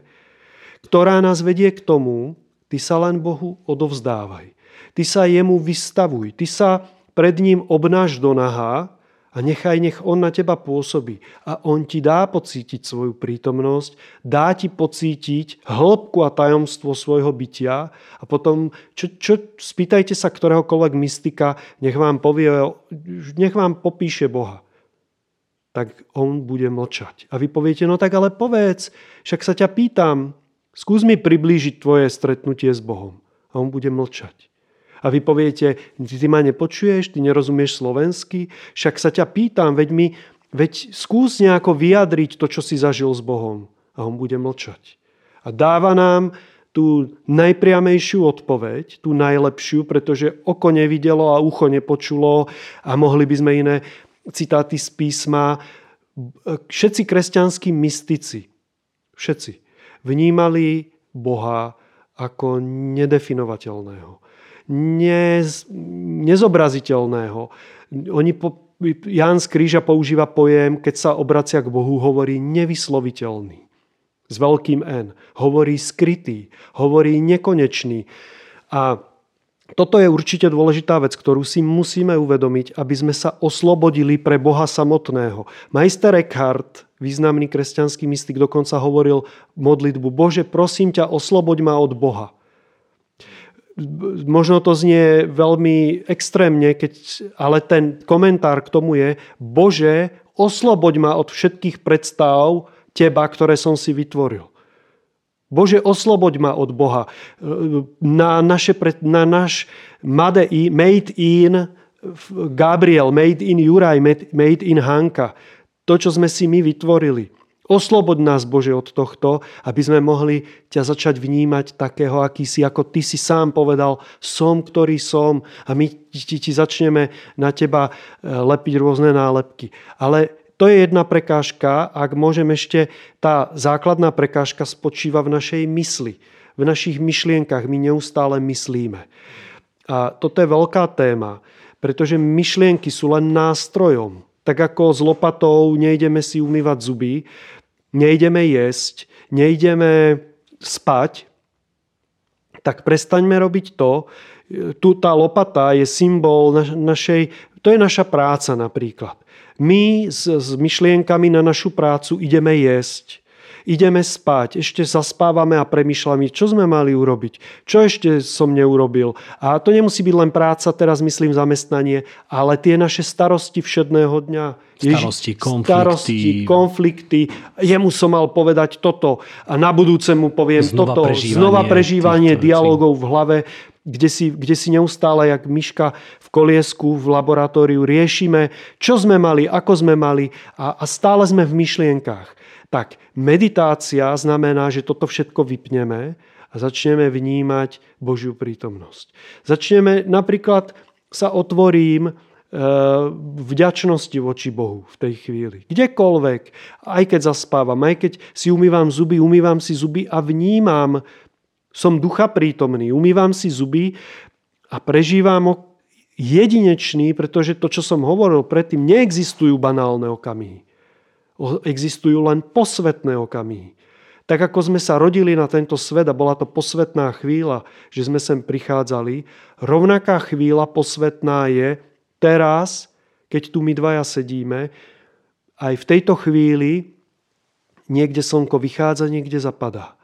ktorá nás vedie k tomu, ty sa len Bohu odovzdávaj. Ty sa jemu vystavuj. Ty sa pred ním obnáš do nahá a nech on na teba pôsobí. A on ti dá pocítiť svoju prítomnosť, dá ti pocítiť hĺbku a tajomstvo svojho bytia a potom, spýtajte sa ktoréhokoľvek mystika, nech vám popíše Boha. Tak on bude mlčať. A vy poviete, no tak ale povedz, však sa ťa pýtam, skús mi priblížiť tvoje stretnutie s Bohom. A on bude mlčať. A vy poviete, ty ma nepočuješ, ty nerozumieš slovensky, však sa ťa pýtam, veď skús nejako vyjadriť to, čo si zažil s Bohom. A on bude mlčať. A dáva nám tú najpriamejšiu odpoveď, tú najlepšiu, pretože oko nevidelo a ucho nepočulo a mohli by sme iné citáty z písma. Všetci kresťanskí mystici, všetci, vnímali Boha ako nedefinovateľného, nezobraziteľného. Ján z Kríža používa pojem, keď sa obracia k Bohu, hovorí nevysloviteľný, s veľkým N. Hovorí skrytý, hovorí nekonečný. A toto je určite dôležitá vec, ktorú si musíme uvedomiť, aby sme sa oslobodili pre Boha samotného. Majster Eckhart, významný kresťanský mystik, dokonca hovoril modlitbu Bože, prosím ťa, osloboď ma od Boha. Možno to znie veľmi extrémne, ale ten komentár k tomu je Bože, osloboď ma od všetkých predstav teba, ktoré som si vytvoril. Bože, osloboď ma od Boha. Na náš made in Gabriel, made in Juraj, made in Hanka. To, čo sme si my vytvorili. Osloboď nás, Bože, od tohto, aby sme mohli ťa začať vnímať takého, aký si, ako ty si sám povedal, som, ktorý som. A my ti začneme na teba lepiť rôzne nálepky. Ale to je jedna prekážka, ak môžem ešte, tá základná prekážka spočíva v našej mysli, v našich myšlienkach. My neustále myslíme. A toto je veľká téma, pretože myšlienky sú len nástrojom. Tak ako s lopatou nejdeme si umývať zuby, nejdeme jesť, nejdeme spať, tak prestaňme robiť to. Tá lopata je symbol našej, to je naša práca napríklad. My s myšlienkami na našu prácu ideme jesť, ideme spať, ešte zaspávame a premýšľame, čo sme mali urobiť, čo ešte som neurobil. A to nemusí byť len práca, teraz myslím zamestnanie, ale tie naše starosti všedného dňa. Starosti, konflikty. Jemu som mal povedať toto a na budúce mu poviem toto. Znova prežívanie dialogov v hlave, kde si neustále, jak myška v koliesku, v laboratóriu riešime, čo sme mali, ako sme mali a stále sme v myšlienkách. Tak, meditácia znamená, že toto všetko vypneme a začneme vnímať Božiu prítomnosť. Začneme, napríklad sa otvorím vďačnosti voči Bohu v tej chvíli. Kdekoľvek, aj keď zaspávam, aj keď si umývam si zuby a vnímam, som ducha prítomný, umývam si zuby a prežívam jedinečný, pretože to, čo som hovoril predtým, neexistujú banálne okamihy. Existujú len posvetné okamihy. Tak ako sme sa rodili na tento svet a bola to posvetná chvíľa, že sme sem prichádzali, rovnaká chvíľa posvetná je teraz, keď tu my dvaja sedíme, aj v tejto chvíli niekde slnko vychádza, niekde zapadá.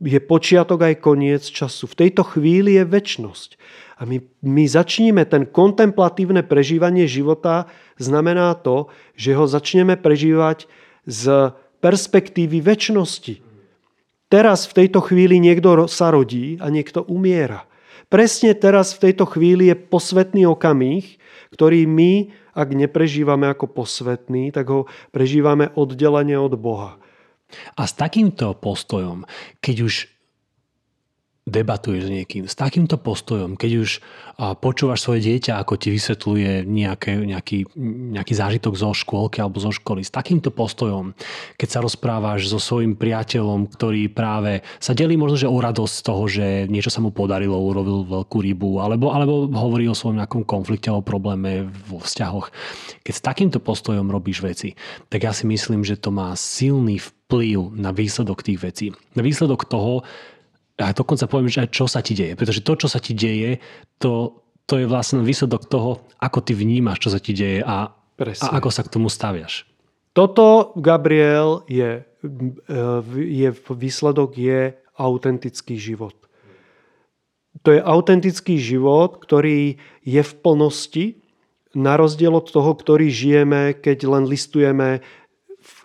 Je počiatok aj koniec času. V tejto chvíli je večnosť. A my začníme ten kontemplatívne prežívanie života, znamená to, že ho začneme prežívať z perspektívy večnosti. Teraz v tejto chvíli niekto sa rodí a niekto umiera. Presne teraz v tejto chvíli je posvetný okamih, ktorý my, ak neprežívame ako posvetný, tak ho prežívame oddelenie od Boha. A s takýmto postojom, keď už debatuješ s niekým, s takýmto postojom, keď už počúvaš svoje dieťa, ako ti vysvetľuje nejaký zážitok zo škôlky alebo zo školy, s takýmto postojom, keď sa rozprávaš so svojím priateľom, ktorý práve sa delí možno, že o radosť z toho, že niečo sa mu podarilo, urobil veľkú rybu, alebo hovorí o svojom nejakom konflikte, o probléme vo vzťahoch. Keď s takýmto postojom robíš veci, tak ja si myslím, že to má silný vplyv na výsledok tých vecí. Na výsledok toho, a dokonca poviem, že aj čo sa ti deje. Pretože to, čo sa ti deje, to je vlastne výsledok toho, ako ty vnímaš, čo sa ti deje a ako sa k tomu staviaš. Toto, Gabriel, je výsledok je autentický život. To je autentický život, ktorý je v plnosti, na rozdiel od toho, ktorý žijeme, keď len listujeme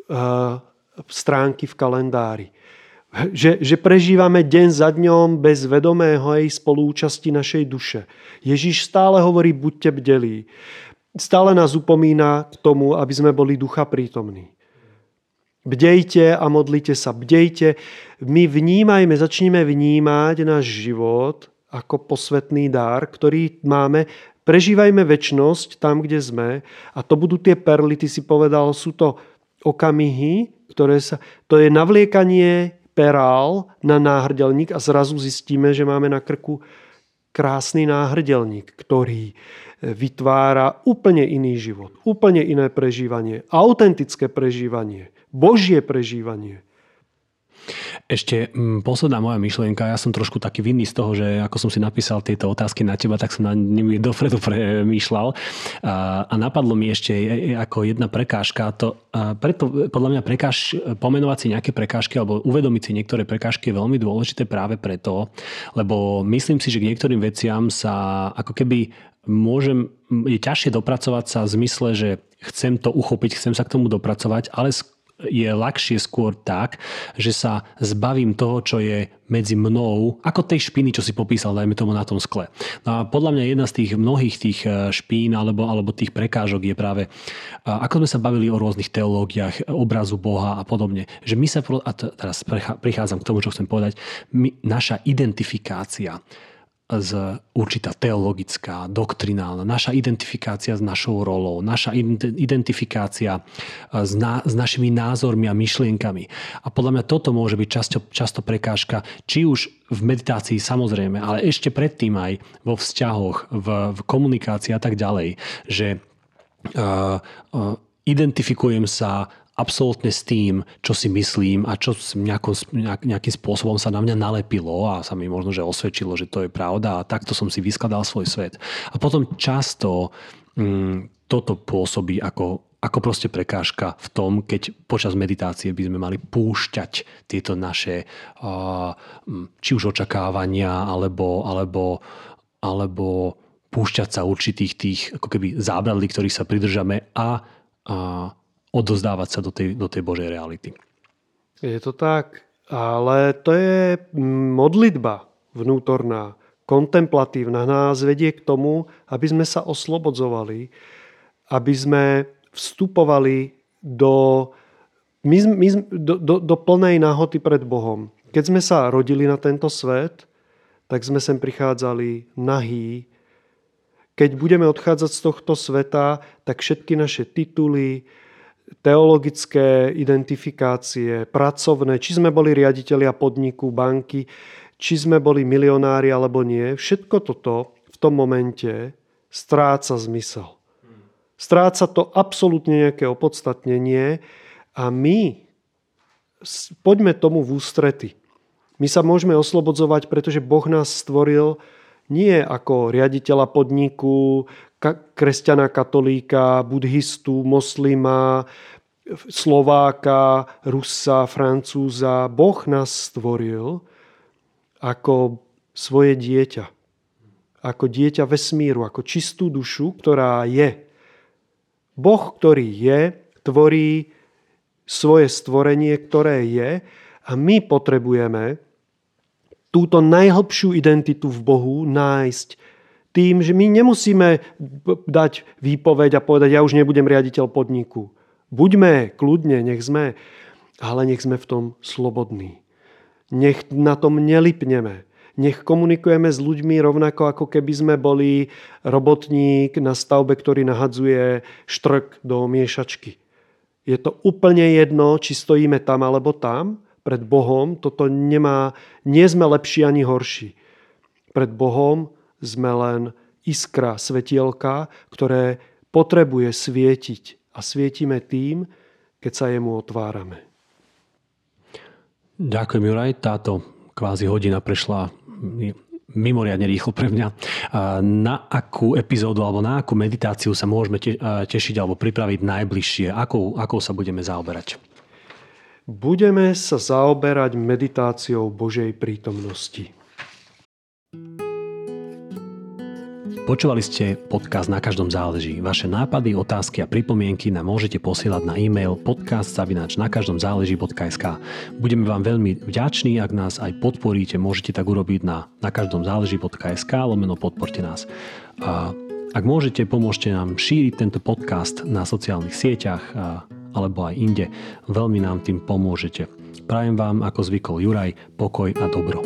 v stránky v kalendári. Že prežívame deň za dňom bez vedomého jej spolúčasti našej duše. Ježiš stále hovorí, buďte bdelí. Stále nás upomína k tomu, aby sme boli ducha prítomní. Bdejte a modlite sa, bdejte. My začneme vnímať náš život ako posvetný dar, ktorý máme. Prežívajme večnosť tam, kde sme. A to budú tie perly, ty si povedal, sú to okamihy, to je navliekanie perál na náhrdelník a zrazu zistíme, že máme na krku krásny náhrdelník, ktorý vytvára úplne iný život, úplne iné prežívanie, autentické prežívanie, Božie prežívanie. Ešte posledná moja myšlienka, ja som trošku taký vinný z toho, že ako som si napísal tieto otázky na teba, tak som na nimi dopredu premýšľal a napadlo mi ešte ako jedna prekážka, preto podľa mňa pomenovať si nejaké prekážky alebo uvedomiť si niektoré prekážky je veľmi dôležité práve preto, lebo myslím si, že k niektorým veciam sa ako keby je ťažšie dopracovať sa v zmysle, že chcem to uchopiť, chcem sa k tomu dopracovať, ale je ľahšie skôr tak, že sa zbavím toho, čo je medzi mnou, ako tej špiny, čo si popísal, dajme tomu na tom skle. No a podľa mňa jedna z tých mnohých tých špín alebo tých prekážok je práve, ako sme sa bavili o rôznych teológiách, obrazu Boha a podobne, že my sa, a teraz prichádzam k tomu, čo chcem povedať, naša identifikácia z určitá teologická, doktrinálna, naša identifikácia s našou rolou, naša identifikácia s našimi názormi a myšlienkami. A podľa mňa toto môže byť často prekážka, či už v meditácii samozrejme, ale ešte predtým aj vo vzťahoch, v komunikácii a tak ďalej, že identifikujem sa absolútne s tým, čo si myslím a čo nejakým spôsobom sa na mňa nalepilo a sa mi možno, že osvedčilo, že to je pravda a takto som si vyskladal svoj svet. A potom často toto pôsobí ako proste prekážka v tom, keď počas meditácie by sme mali púšťať tieto naše či už očakávania alebo púšťať sa určitých tých ako keby zábradlí, ktorých sa pridržame a odozdávať sa do tej Božej reality. Je to tak, ale to je modlitba vnútorná, kontemplatívna, nás vedie k tomu, aby sme sa oslobodzovali, aby sme vstupovali do plnej nahoty pred Bohom. Keď sme sa rodili na tento svet, tak sme sem prichádzali nahý. Keď budeme odchádzať z tohto sveta, tak všetky naše tituly, teologické identifikácie, pracovné, či sme boli riaditelia podniku, banky, či sme boli milionári alebo nie, všetko toto v tom momente stráca zmysel. Stráca to absolútne nejaké opodstatnenie a my poďme tomu v ústrety. My sa môžeme oslobodzovať, pretože Boh nás stvoril nie ako riaditeľa podniku, kresťana, katolíka, budhistu, moslima, Slováka, Rusa, Francúza. Boh nás stvoril ako svoje dieťa. Ako dieťa vesmíru, ako čistú dušu, ktorá je. Boh, ktorý je, tvorí svoje stvorenie, ktoré je, a my potrebujeme túto najhlbšiu identitu v Bohu nájsť tým, že my nemusíme dať výpoveď a povedať, ja už nebudem riaditeľ podniku. Buďme kľudne, nech sme, ale nech sme v tom slobodní. Nech na tom nelipneme. Nech komunikujeme s ľuďmi rovnako, ako keby sme boli robotník na stavbe, ktorý nahadzuje štrk do miešačky. Je to úplne jedno, či stojíme tam alebo tam. Pred Bohom toto nemá, nie sme lepší ani horší. Pred Bohom sme len iskra, svetielka, ktoré potrebuje svietiť. A svietime tým, keď sa jemu otvárame. Ďakujem, Juraj. Táto kvázi hodina prešla mimoriadne rýchlo pre mňa. Na akú epizódu alebo na akú meditáciu sa môžeme tešiť alebo pripraviť najbližšie? Akou sa budeme zaoberať? Budeme sa zaoberať meditáciou Božej prítomnosti. Počúvali ste podcast Na každom záleží. Vaše nápady, otázky a pripomienky nám môžete posielať na e-mail podcast@nakaždomzáleží.sk. Budeme vám veľmi vďační, ak nás aj podporíte. Môžete tak urobiť na nakaždomzáleží.sk/podporte nás. A ak môžete, pomôžte nám šíriť tento podcast na sociálnych sieťach alebo aj inde. Veľmi nám tým pomôžete. Prajem vám, ako zvykol Juraj, pokoj a dobro.